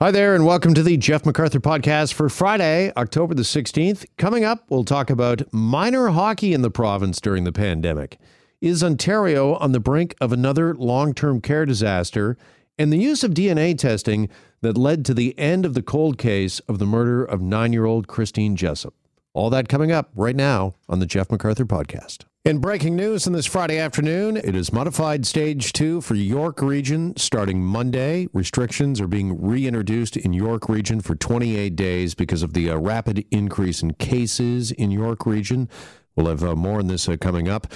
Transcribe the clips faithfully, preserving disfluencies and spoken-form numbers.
Hi there, and welcome to the Jeff MacArthur podcast for Friday, October the sixteenth. Coming up, we'll talk about minor hockey in the province during the pandemic. Is Ontario on the brink of another long-term care disaster? And the use of D N A testing that led to the end of the cold case of the murder of nine-year-old Christine Jessop. All that coming up right now on the Jeff MacArthur podcast. In breaking news on this Friday afternoon, it is modified stage two for York Region starting Monday. Restrictions are being reintroduced in York Region for twenty-eight days because of the uh, rapid increase in cases in York Region. We'll have uh, more on this uh, coming up.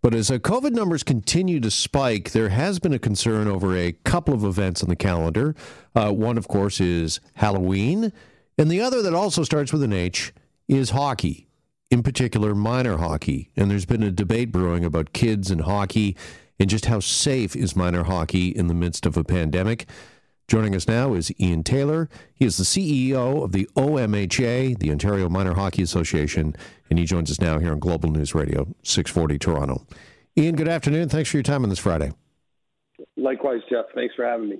But as uh, COVID numbers continue to spike, there has been a concern over a couple of events on the calendar. Uh, one, of course, is Halloween, and the other that also starts with an H is hockey. In particular, minor hockey. And there's been a debate brewing about kids and hockey and just how safe is minor hockey in the midst of a pandemic. Joining us now is Ian Taylor. He is the C E O of the O M H A, the Ontario Minor Hockey Association, and he joins us now here on Global News Radio, six forty Toronto. Ian, good afternoon. Thanks for your time on this Friday. Likewise, Jeff. Thanks for having me.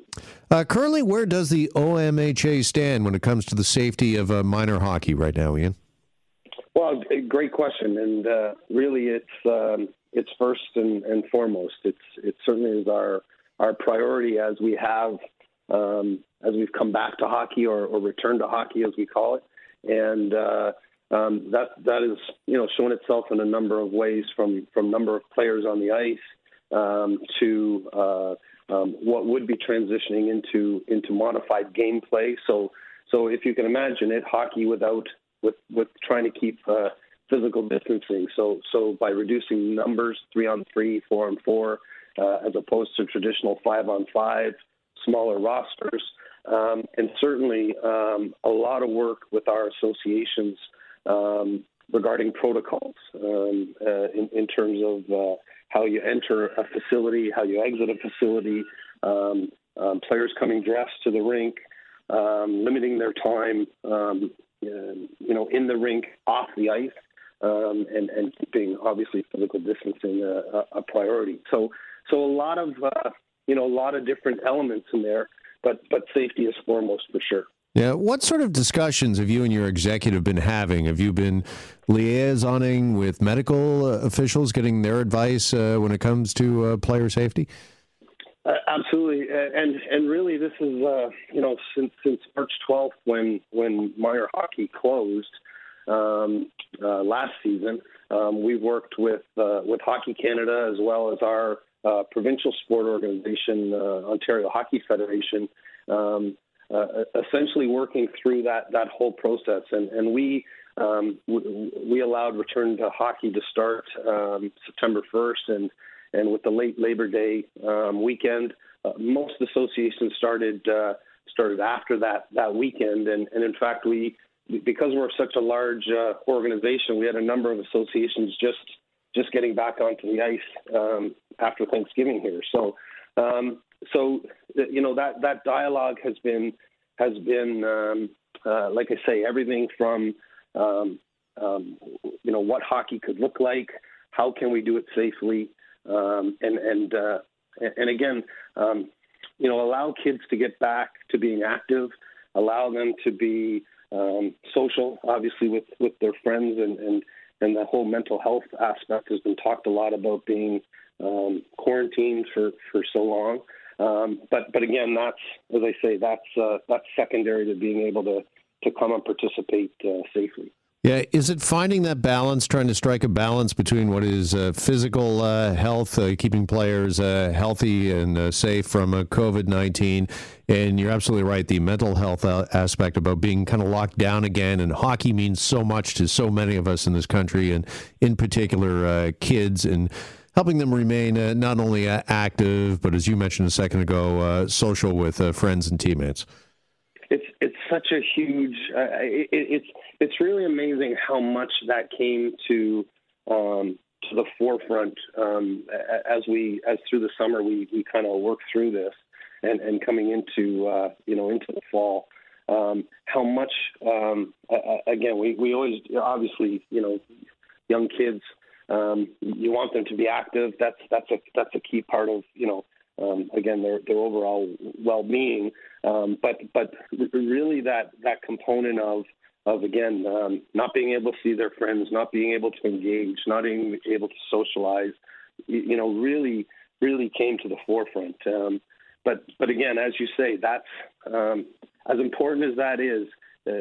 Uh, currently, where does the O M H A stand when it comes to the safety of uh, minor hockey right now, Ian? Well, great question, and uh, really, it's um, it's first and, and foremost. It's it certainly is our our priority as we have um, as we've come back to hockey or, or return to hockey as we call it, and uh, um, that that is you know shown itself in a number of ways from from number of players on the ice um, to uh, um, what would be transitioning into into modified gameplay. So so if you can imagine it, hockey without With, with trying to keep uh, physical distancing. So so by reducing numbers, three on three, four on four, uh, as opposed to traditional five on five, smaller rosters, um, and certainly um, a lot of work with our associations um, regarding protocols um, uh, in, in terms of uh, how you enter a facility, how you exit a facility, um, um, players coming dressed to the rink, um, limiting their time, um, Um, you know, in the rink, off the ice, um, and, and keeping, obviously, physical distancing a, a priority. So so a lot of, uh, you know, a lot of different elements in there, but, but safety is foremost for sure. Yeah. What sort of discussions have you and your executive been having? Have you been liaisoning with medical uh, officials, getting their advice uh, when it comes to uh, player safety? Uh, absolutely, and and really, this is uh, you know since since March twelfth, when when minor hockey closed um, uh, last season, um, we worked with uh, with Hockey Canada as well as our uh, provincial sport organization, uh, Ontario Hockey Federation, um, uh, essentially working through that that whole process, and and we um, w- we allowed return to hockey to start um, September first, and. And with the late Labor Day um, weekend, uh, most associations started uh, started after that that weekend. And, and in fact, we because we're such a large uh, organization, we had a number of associations just just getting back onto the ice um, after Thanksgiving here. So, um, so you know that that dialogue has been has been um, uh, like I say, everything from um, um, you know what hockey could look like, how can we do it safely. Um, and and uh, and again, um, you know, allow kids to get back to being active, allow them to be um, social, obviously with, with their friends, and, and, and the whole mental health aspect has been talked a lot about being um, quarantined for, for so long. Um, but but again, that's as I say, that's uh, that's secondary to being able to, to come and participate uh, safely. Yeah, is it finding that balance, trying to strike a balance between what is uh, physical uh, health, uh, keeping players uh, healthy and uh, safe from uh, COVID nineteen, and you're absolutely right, the mental health uh, aspect about being kind of locked down again, and hockey means so much to so many of us in this country, and in particular uh, kids, and helping them remain uh, not only uh, active, but as you mentioned a second ago, uh, social with uh, friends and teammates. It's it's such a huge. Uh, it, it's it's really amazing how much that came to um, to the forefront um, as we as through the summer we, we kind of worked through this and, and coming into uh, you know into the fall. Um, how much um, again we, we always obviously you know young kids um, you want them to be active. That's that's a that's a key part of you know um, again, their their overall well-being. Um, but but really that that component of of again um, not being able to see their friends, not being able to engage, not being able to socialize, you, you know, really really came to the forefront. Um, but but again, as you say, that's um, as important as that is. Uh,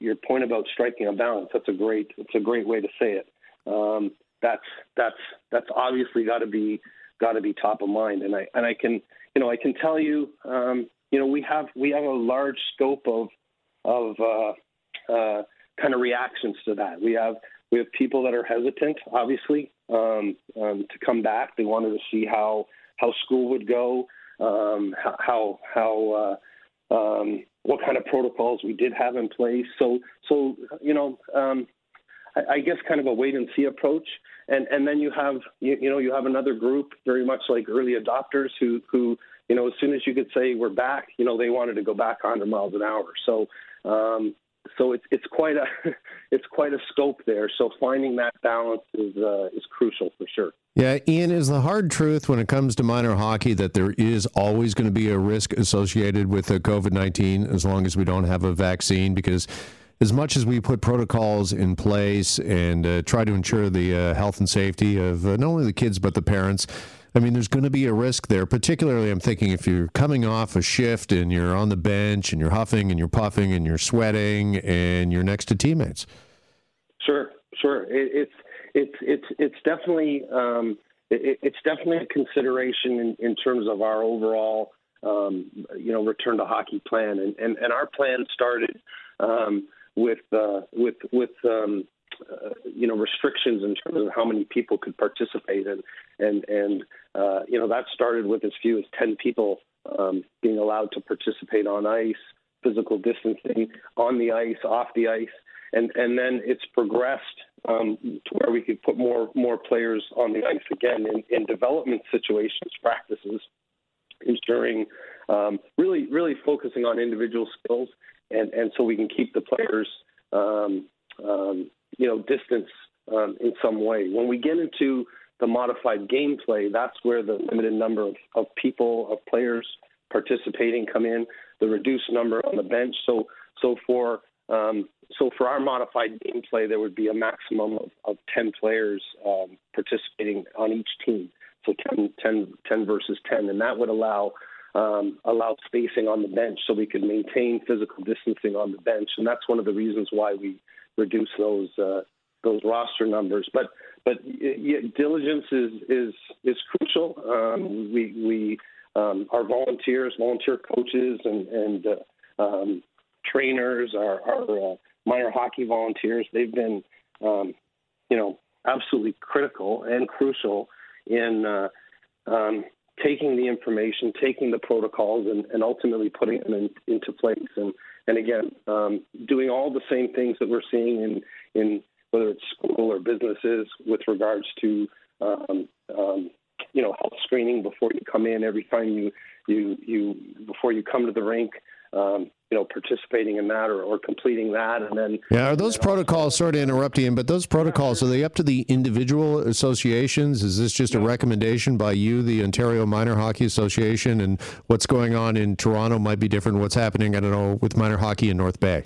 your point about striking a balance, that's a great it's a great way to say it. Um, that's that's that's obviously got to be got to be top of mind. And I and I can you know I can tell you um, you know we have we have a large scope of of uh, uh, kind of reactions to that. We have we have people that are hesitant, obviously, um, um, to come back. They wanted to see how how school would go, um, how how uh, um, what kind of protocols we did have in place. So, so you know, um, I, I guess kind of a wait-and-see approach. And and then you have, you, you know, you have another group very much like early adopters who, who, you know, as soon as you could say we're back, you know, they wanted to go back one hundred miles an hour. So, um, so it's it's quite a it's quite a scope there. So finding that balance is uh, is crucial for sure. Yeah, Ian, is the hard truth when it comes to minor hockey that there is always going to be a risk associated with the COVID nineteen as long as we don't have a vaccine? Because as much as we put protocols in place and uh, try to ensure the uh, health and safety of uh, not only the kids but the parents, I mean, there's going to be a risk there. Particularly, I'm thinking if you're coming off a shift and you're on the bench and you're huffing and you're puffing and you're sweating and you're next to teammates. Sure, sure. It, it's It's it's it's definitely um, it, it's definitely a consideration in, in terms of our overall um, you know return to hockey plan, and, and, and our plan started um, with uh, with with um, uh, you know restrictions in terms of how many people could participate, and and and uh, you know that started with as few as ten people um, being allowed to participate on ice, physical distancing on the ice, off the ice. And and then it's progressed um, to where we could put more more players on the ice again in, in development situations, practices, ensuring um, really really focusing on individual skills, and, and so we can keep the players um, um, you know distance um, in some way. When we get into the modified gameplay, that's where the limited number of, of people of players participating come in, the reduced number on the bench. So so for Um, so for our modified gameplay, there would be a maximum of, of ten players um, participating on each team. So ten, ten, ten versus ten, and that would allow um, allow spacing on the bench, so we could maintain physical distancing on the bench. And that's one of the reasons why we reduce those uh, those roster numbers. But but yeah, diligence is is is crucial. Um, we we um, our volunteers, volunteer coaches, and and uh, um, trainers, our, our uh, minor hockey volunteers, they've been, um, you know, absolutely critical and crucial in uh, um, taking the information, taking the protocols, and, and ultimately putting them in, into place. And, and again, um, doing all the same things that we're seeing in, in whether it's school or businesses with regards to, um, um, you know, health screening before you come in, every time you, you, you before you come to the rink, um, you know, participating in that or, or completing that. And then, yeah, are those protocols, also, sorry to interrupt you, but those protocols, are they up to the individual associations? Is this just a recommendation by you, the Ontario Minor Hockey Association, and what's going on in Toronto might be different? What's happening, I don't know, with minor hockey in North Bay?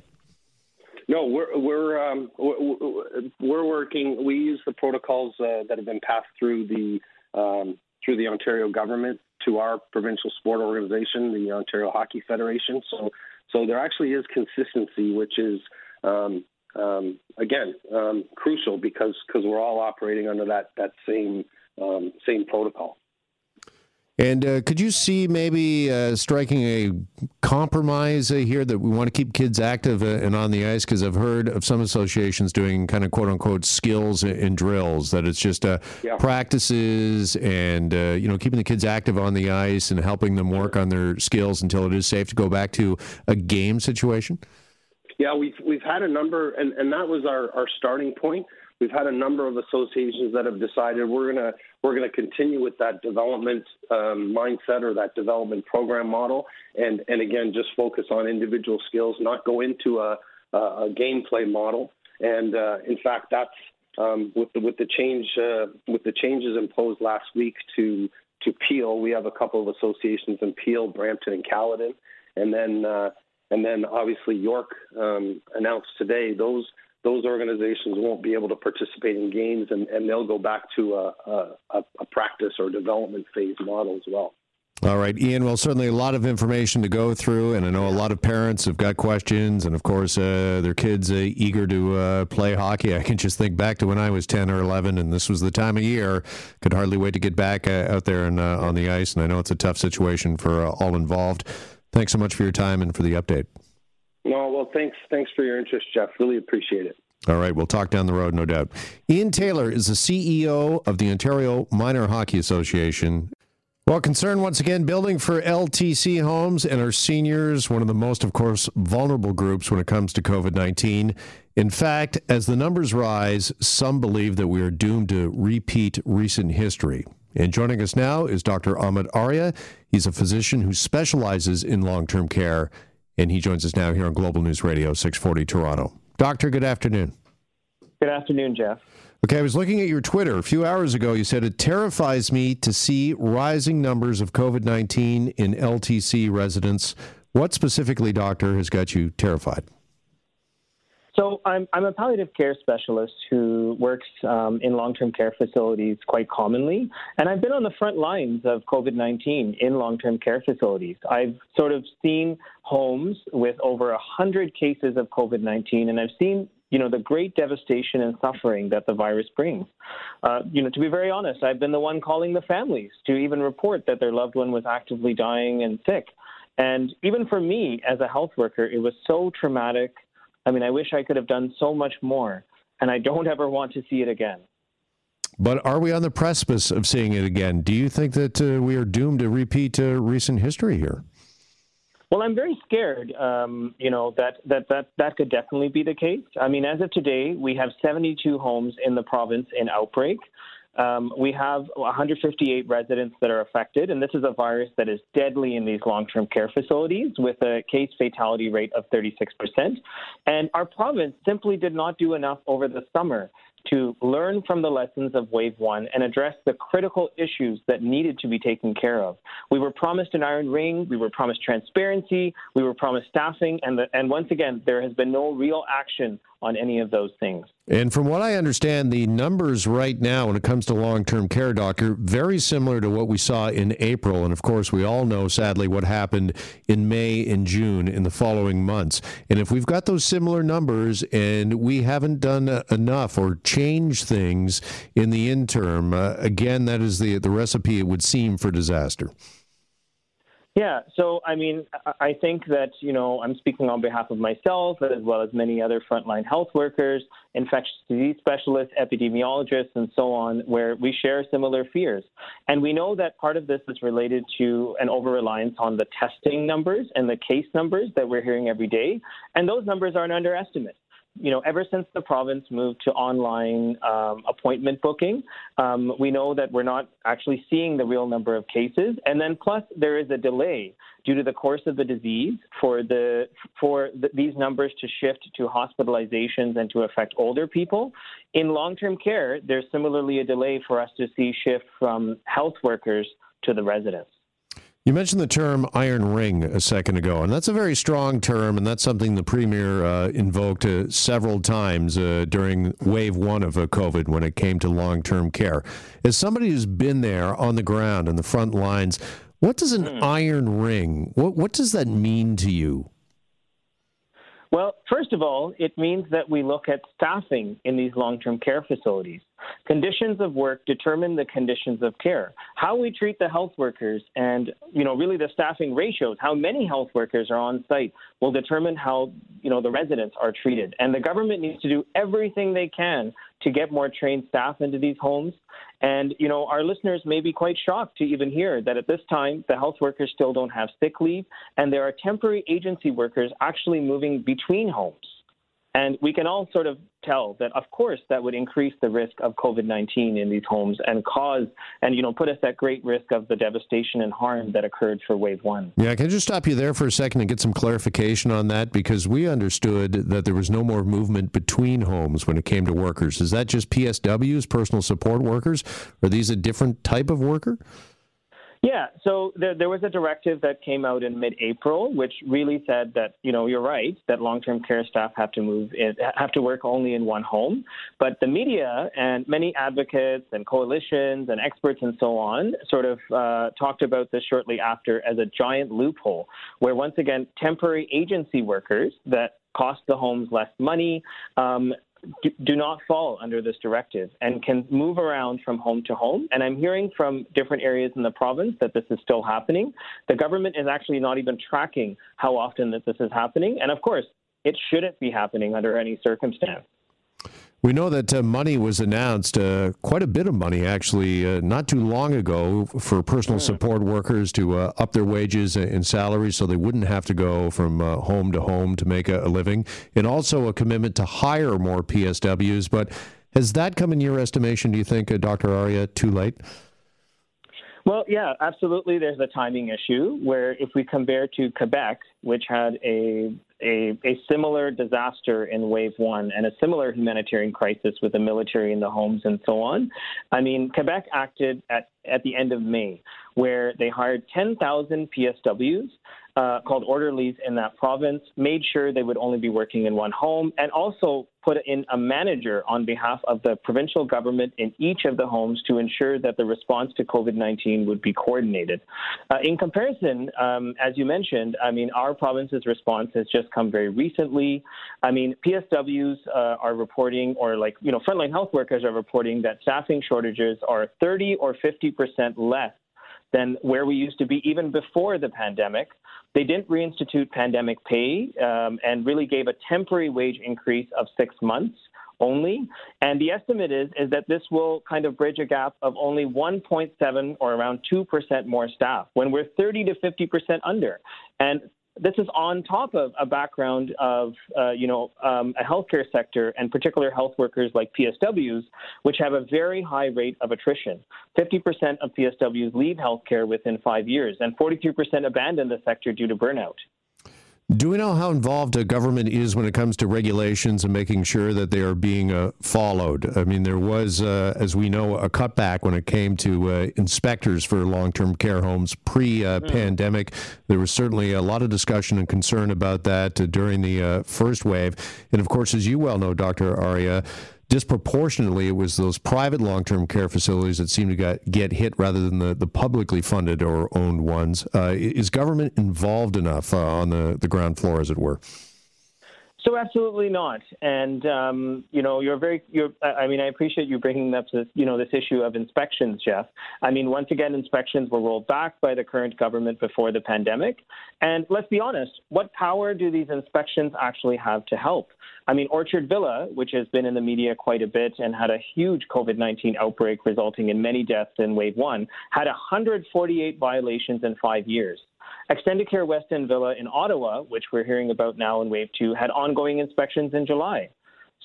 No, we're, we're, um, we're working, we use the protocols uh, that have been passed through the, um, through the Ontario government to our provincial sport organization, the Ontario Hockey Federation. So, So there actually is consistency, which is, um, um, again, um, crucial because 'cause we're all operating under that, that same um, same protocol. And uh, could you see maybe uh, striking a compromise uh, here that we want to keep kids active uh, and on the ice? Because I've heard of some associations doing kind of quote-unquote skills and drills, that it's just uh, yeah. practices and, uh, you know, keeping the kids active on the ice and helping them work on their skills until it is safe to go back to a game situation. Yeah, we've, we've had a number, and, and that was our, our starting point. We've had a number of associations that have decided we're gonna we're gonna continue with that development um, mindset or that development program model, and, and again just focus on individual skills, not go into a, a, a gameplay model. And uh, in fact, that's um, with the with the change uh, with the changes imposed last week to to Peel. We have a couple of associations in Peel, Brampton, and Caledon, and then uh, and then obviously York um, announced today those those organizations won't be able to participate in games, and, and they'll go back to a, a, a practice or development phase model as well. All right, Ian, well, certainly a lot of information to go through, and I know a lot of parents have got questions, and of course uh, their kids are eager to uh, play hockey. I can just think back to when I was ten or eleven, and this was the time of year. Could hardly wait to get back uh, out there and uh, on the ice, and I know it's a tough situation for uh, all involved. Thanks so much for your time and for the update. No, well, thanks, thanks for your interest, Jeff. Really appreciate it. All right, we'll talk down the road, no doubt. Ian Taylor is the C E O of the Ontario Minor Hockey Association. Well, concern once again building for L T C homes and our seniors, one of the most, of course, vulnerable groups when it comes to COVID nineteen. In fact, as the numbers rise, some believe that we are doomed to repeat recent history. And joining us now is Doctor Ahmad Arya. He's a physician who specializes in long-term care, and he joins us now here on Global News Radio six forty Toronto. Doctor, good afternoon. Good afternoon, Jeff. Okay, I was looking at your Twitter a few hours ago. You said, it terrifies me to see rising numbers of COVID nineteen in L T C residents. What specifically, doctor, has got you terrified? So I'm, I'm a palliative care specialist who works um, in long-term care facilities quite commonly, and I've been on the front lines of COVID nineteen in long-term care facilities. I've sort of seen homes with over one hundred cases of COVID nineteen, and I've seen you know, the great devastation and suffering that the virus brings. Uh, you know, to be very honest, I've been the one calling the families to even report that their loved one was actively dying and sick. And even for me as a health worker, it was so traumatic. I mean, I wish I could have done so much more, and I don't ever want to see it again. But are we on the precipice of seeing it again? Do you think that uh, we are doomed to repeat uh, recent history here? Well, I'm very scared, um, you know, that, that, that that could definitely be the case. I mean, as of today, we have seventy-two homes in the province in outbreak. Um, we have one hundred fifty-eight residents that are affected, and this is a virus that is deadly in these long-term care facilities with a case fatality rate of thirty-six percent. And our province simply did not do enough over the summer to learn from the lessons of wave one and address the critical issues that needed to be taken care of. We were promised an iron ring, we were promised transparency, we were promised staffing, and the, and once again, there has been no real action on any of those things. And from what I understand, the numbers right now when it comes to long-term care, doctor, very similar to what we saw in April. And of course, we all know, sadly, what happened in May and June in the following months. And if we've got those similar numbers and we haven't done enough or change things in the interim, uh, again, that is the, the recipe, it would seem, for disaster. Yeah, so, I mean, I think that, you know, I'm speaking on behalf of myself as well as many other frontline health workers, infectious disease specialists, epidemiologists, and so on, where we share similar fears. And we know that part of this is related to an over-reliance on the testing numbers and the case numbers that we're hearing every day. And those numbers are an underestimate. You know, ever since the province moved to online um, appointment booking, um, we know that we're not actually seeing the real number of cases. And then plus there is a delay due to the course of the disease for the for the, these numbers to shift to hospitalizations and to affect older people. In long-term care, there's similarly a delay for us to see shift from health workers to the residents. You mentioned the term iron ring a second ago, and that's a very strong term, and that's something the Premier uh, invoked uh, several times uh, during wave one of uh, COVID when it came to long-term care. As somebody who's been there on the ground, on the front lines, what does an mm. iron ring, what, what does that mean to you? Well, first of all, it means that we look at staffing in these long-term care facilities. Conditions of work determine the conditions of care. How we treat the health workers and, you know, really the staffing ratios, how many health workers are on site will determine how, you know, the residents are treated. And the government needs to do everything they can to get more trained staff into these homes. And, you know, our listeners may be quite shocked to even hear that at this time, the health workers still don't have sick leave, and there are temporary agency workers actually moving between homes. And we can all sort of tell that, of course, that would increase the risk of COVID nineteen in these homes and cause and, you know, put us at great risk of the devastation and harm that occurred for wave one. Yeah, can I just stop you there for a second and get some clarification on that? Because we understood that there was no more movement between homes when it came to workers. Is that just P S Ws, personal support workers? Are these a different type of worker? Yeah, so there, there was a directive that came out in mid-April, which really said that, you know, you're right, that long-term care staff have to move, in, have to work only in one home. But the media and many advocates and coalitions and experts and so on sort of uh, talked about this shortly after as a giant loophole, where once again, temporary agency workers that cost the homes less money, um, do not fall under this directive and can move around from home to home. And I'm hearing from different areas in the province that this is still happening. The government is actually not even tracking how often that this is happening. And of course, it shouldn't be happening under any circumstance. We know that uh, money was announced, uh, quite a bit of money actually, uh, not too long ago for personal support workers to uh, up their wages and salaries so they wouldn't have to go from uh, home to home to make a, a living, and also a commitment to hire more P S Ws. But has that come, in your estimation, do you think, uh, Doctor Arya, too late? Well, yeah, absolutely. There's a timing issue where if we compare to Quebec, which had a A, a similar disaster in wave one and a similar humanitarian crisis with the military in the homes and so on. I mean, Quebec acted at, at the end of May, where they hired ten thousand P S Ws uh, called orderlies in that province, made sure they would only be working in one home, and also put in a manager on behalf of the provincial government in each of the homes to ensure that the response to COVID nineteen would be coordinated. Uh, in comparison, um, as you mentioned, I mean, our province's response has just come very recently. I mean, P S Ws uh, are reporting, or like, you know, frontline health workers are reporting that staffing shortages are thirty or fifty percent less than where we used to be even before the pandemic. They didn't reinstitute pandemic pay um, and really gave a temporary wage increase of six months only. And the estimate is, is that this will kind of bridge a gap of only one point seven or around two percent more staff when we're thirty to fifty percent under. And this is on top of a background of, uh, you know, um, a healthcare sector and particular health workers like P S Ws, which have a very high rate of attrition. fifty percent of P S Ws leave healthcare within five years, and forty-three percent abandon the sector due to burnout. Do we know how involved a government is when it comes to regulations and making sure that they are being uh, followed? I mean, there was, uh, as we know, a cutback when it came to uh, inspectors for long-term care homes pre-pandemic. Uh, mm. There was certainly a lot of discussion and concern about that uh, during the uh, first wave. And, of course, as you well know, Doctor Arya, disproportionately it was those private long-term care facilities that seemed to get, get hit rather than the, the publicly funded or owned ones. Uh, is government involved enough uh, on the, the ground floor, as it were? So absolutely not. And, um, you know, you're very, you're, I mean, I appreciate you bringing up this, you know, this issue of inspections, Jeff. I mean, once again, inspections were rolled back by the current government before the pandemic. And let's be honest, what power do these inspections actually have to help? I mean, Orchard Villa, which has been in the media quite a bit and had a huge COVID nineteen outbreak resulting in many deaths in wave one, had one hundred forty-eight violations in five years. Extendicare West End Villa in Ottawa, which we're hearing about now in wave two, had ongoing inspections in July.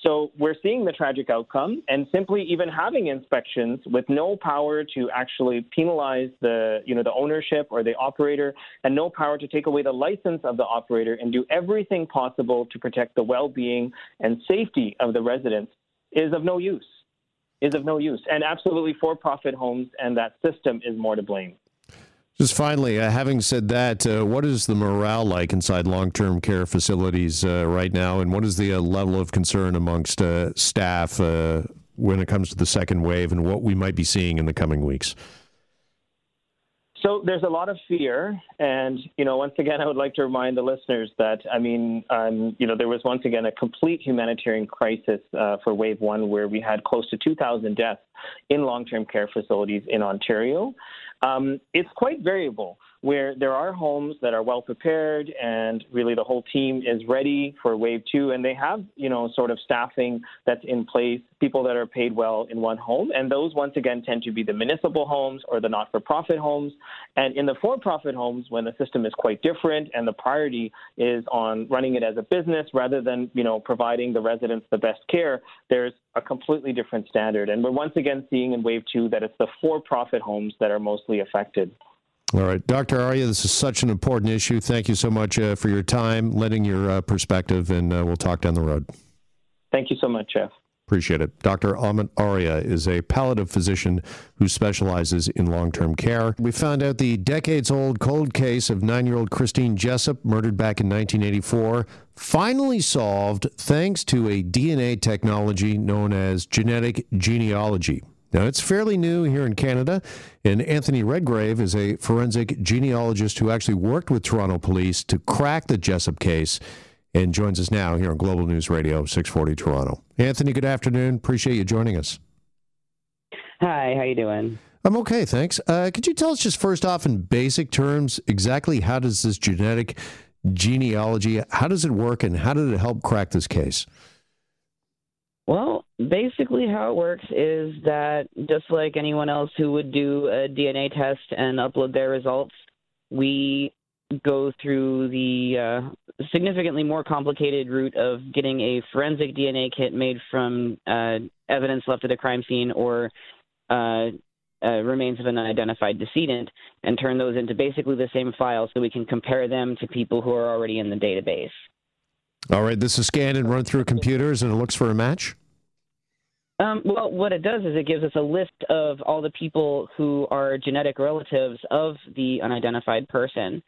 So we're seeing the tragic outcome, and simply even having inspections with no power to actually penalize the, you know, the ownership or the operator, and no power to take away the license of the operator and do everything possible to protect the well-being and safety of the residents is of no use, is of no use. And absolutely for-profit homes and that system is more to blame. Just finally, uh, having said that, uh, what is the morale like inside long-term care facilities uh, right now, and what is the uh, level of concern amongst uh, staff uh, when it comes to the second wave and what we might be seeing in the coming weeks? So there's a lot of fear, and, you know, once again, I would like to remind the listeners that, I mean, um, you know, there was once again a complete humanitarian crisis uh, for wave one, where we had close to two thousand deaths in long-term care facilities in Ontario. Um, it's quite variable, where there are homes that are well prepared and really the whole team is ready for wave two, and they have, you know, sort of staffing that's in place, people that are paid well in one home. And those, once again, tend to be the municipal homes or the not-for-profit homes. And in the for-profit homes, when the system is quite different and the priority is on running it as a business rather than, you know, providing the residents the best care, there's a completely different standard. And we're once again seeing in wave two that it's the for-profit homes that are mostly affected. All right. Doctor Arya, this is such an important issue. Thank you so much uh, for your time, lending your uh, perspective, and uh, we'll talk down the road. Thank you so much, Jeff. Appreciate it. Doctor Ahmad Arya is a palliative physician who specializes in long-term care. We found out the decades-old cold case of nine-year-old Christine Jessop, murdered back in nineteen eighty-four, finally solved thanks to a D N A technology known as genetic genealogy. Now, it's fairly new here in Canada, and Anthony Redgrave is a forensic genealogist who actually worked with Toronto Police to crack the Jessop case and joins us now here on Global News Radio, six forty Toronto. Anthony, good afternoon. Appreciate you joining us. Hi, how you doing? I'm okay, thanks. Uh, could you tell us just first off in basic terms exactly how does this genetic genealogy, how does it work, and how did it help crack this case? Well, basically how it works is that just like anyone else who would do a D N A test and upload their results, we go through the uh, significantly more complicated route of getting a forensic D N A kit made from uh, evidence left at a crime scene or uh, uh, remains of an unidentified decedent and turn those into basically the same file so we can compare them to people who are already in the database. All right, this is scanned and run through computers, and it looks for a match? Um, well, what it does is it gives us a list of all the people who are genetic relatives of the unidentified person,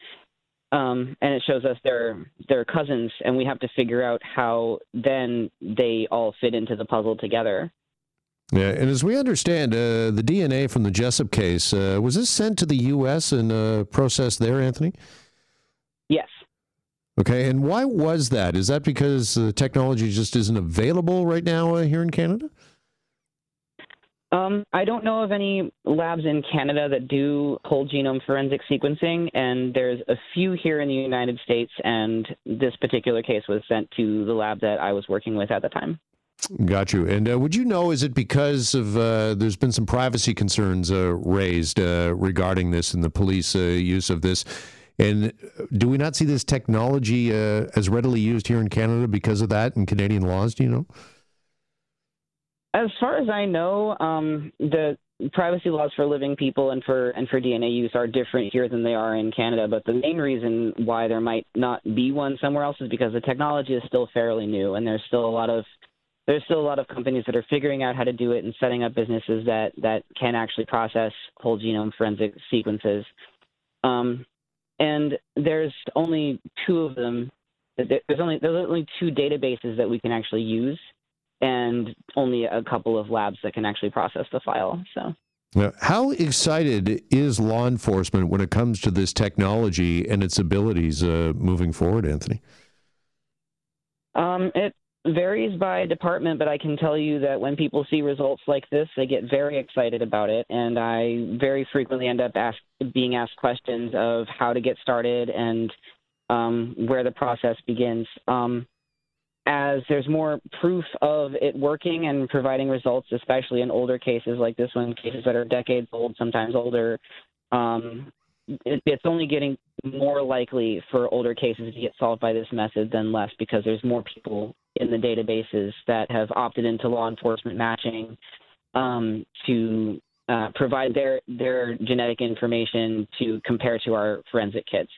um, and it shows us their, their cousins, and we have to figure out how then they all fit into the puzzle together. Yeah, and as we understand, uh, the D N A from the Jessop case, uh, was this sent to the U S and uh, processed there, Anthony? Yes. Okay, and why was that? Is that because the technology just isn't available right now uh, here in Canada? Um, I don't know of any labs in Canada that do whole genome forensic sequencing, and there's a few here in the United States, and this particular case was sent to the lab that I was working with at the time. Got you. And uh, would you know, is it because of uh, there's been some privacy concerns uh, raised uh, regarding this and the police uh, use of this? And do we not see this technology uh, as readily used here in Canada because of that and Canadian laws, do you know? As far as I know, um, the privacy laws for living people and for and for D N A use are different here than they are in Canada, but the main reason why there might not be one somewhere else is because the technology is still fairly new, and there's still a lot of there's still a lot of companies that are figuring out how to do it and setting up businesses that, that can actually process whole genome forensic sequences. Um And there's only two of them. There's only there's only two databases that we can actually use, and only a couple of labs that can actually process the file. So, now, how excited is law enforcement when it comes to this technology and its abilities uh, moving forward, Anthony? Um, it varies by department, but I can tell you that when people see results like this, they get very excited about it, and I very frequently end up ask, being asked questions of how to get started and um, where the process begins. Um, as there's more proof of it working and providing results, especially in older cases like this one, cases that are decades old, sometimes older, um, it, it's only getting more likely for older cases to get solved by this method than less because there's more people in the databases that have opted into law enforcement matching um, to uh, provide their their genetic information to compare to our forensic kits.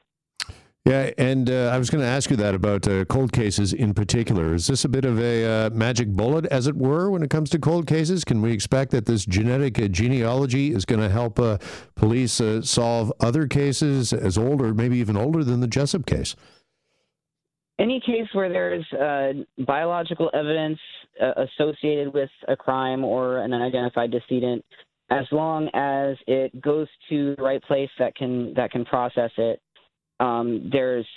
Yeah, and uh, I was going to ask you that about uh, cold cases in particular. Is this a bit of a uh, magic bullet, as it were, when it comes to cold cases? Can we expect that this genetic uh, genealogy is going to help uh, police uh, solve other cases as old or maybe even older than the Jessop case? Any case where there's uh, biological evidence uh, associated with a crime or an unidentified decedent, as long as it goes to the right place that can that can process it, um, there's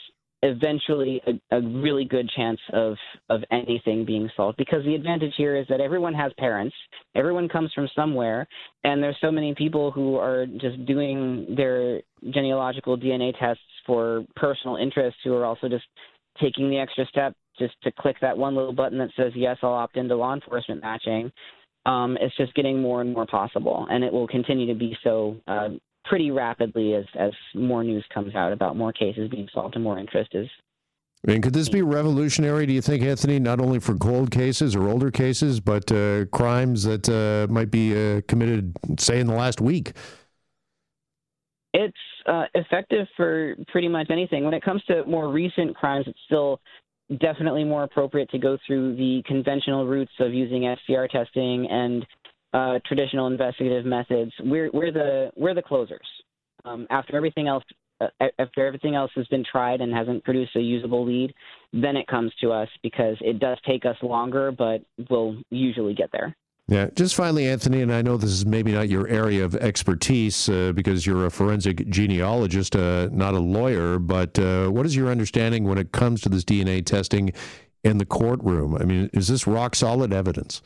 eventually a, a really good chance of, of anything being solved. Because the advantage here is that everyone has parents, everyone comes from somewhere, and there's so many people who are just doing their genealogical D N A tests for personal interests who are also just taking the extra step just to click that one little button that says, yes, I'll opt into law enforcement matching. Um, it's just getting more and more possible, and it will continue to be so uh, pretty rapidly as, as more news comes out about more cases being solved and more interest is. And could this be revolutionary, do you think, Anthony, not only for cold cases or older cases, but uh, crimes that uh, might be uh, committed, say, in the last week? It's uh, effective for pretty much anything. When it comes to more recent crimes, it's still definitely more appropriate to go through the conventional routes of using S C R testing and uh, traditional investigative methods. We're we're the we're the closers. Um, after everything else, uh, after everything else has been tried and hasn't produced a usable lead, then it comes to us, because it does take us longer, but we'll usually get there. Yeah. Just finally, Anthony, and I know this is maybe not your area of expertise uh, because you're a forensic genealogist, uh, not a lawyer, but uh, what is your understanding when it comes to this D N A testing in the courtroom? I mean, is this rock solid evidence?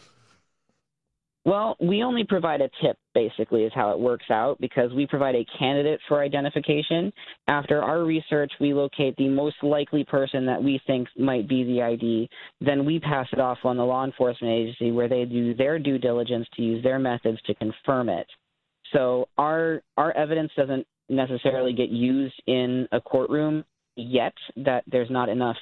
Well, we only provide a tip, basically, is how it works out, because we provide a candidate for identification. After our research, we locate the most likely person that we think might be the I D. Then we pass it off on the law enforcement agency, where they do their due diligence to use their methods to confirm it. So our our evidence doesn't necessarily get used in a courtroom yet. That there's not enough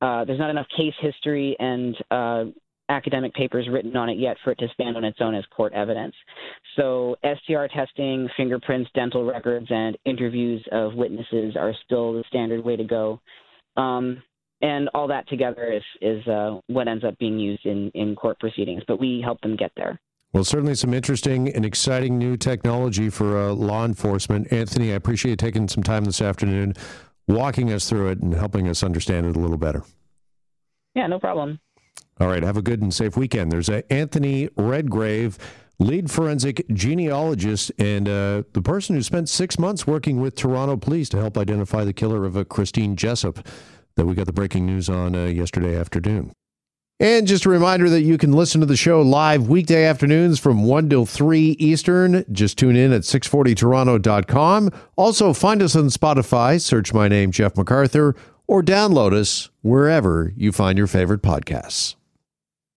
uh, there's not enough case history and uh, academic papers written on it yet for it to stand on its own as court evidence. So S T R testing, fingerprints, dental records, and interviews of witnesses are still the standard way to go. Um, and all that together is, is uh, what ends up being used in, in court proceedings, but we help them get there. Well, certainly some interesting and exciting new technology for uh, law enforcement. Anthony, I appreciate you taking some time this afternoon, walking us through it and helping us understand it a little better. Yeah, no problem. All right, have a good and safe weekend. There's uh, Anthony Redgrave, lead forensic genealogist, and uh, the person who spent six months working with Toronto Police to help identify the killer of uh, Christine Jessop that we got the breaking news on uh, yesterday afternoon. And just a reminder that you can listen to the show live weekday afternoons from one till three Eastern. Just tune in at six forty toronto dot com. Also, find us on Spotify, search my name, Jeff MacArthur, or download us wherever you find your favorite podcasts.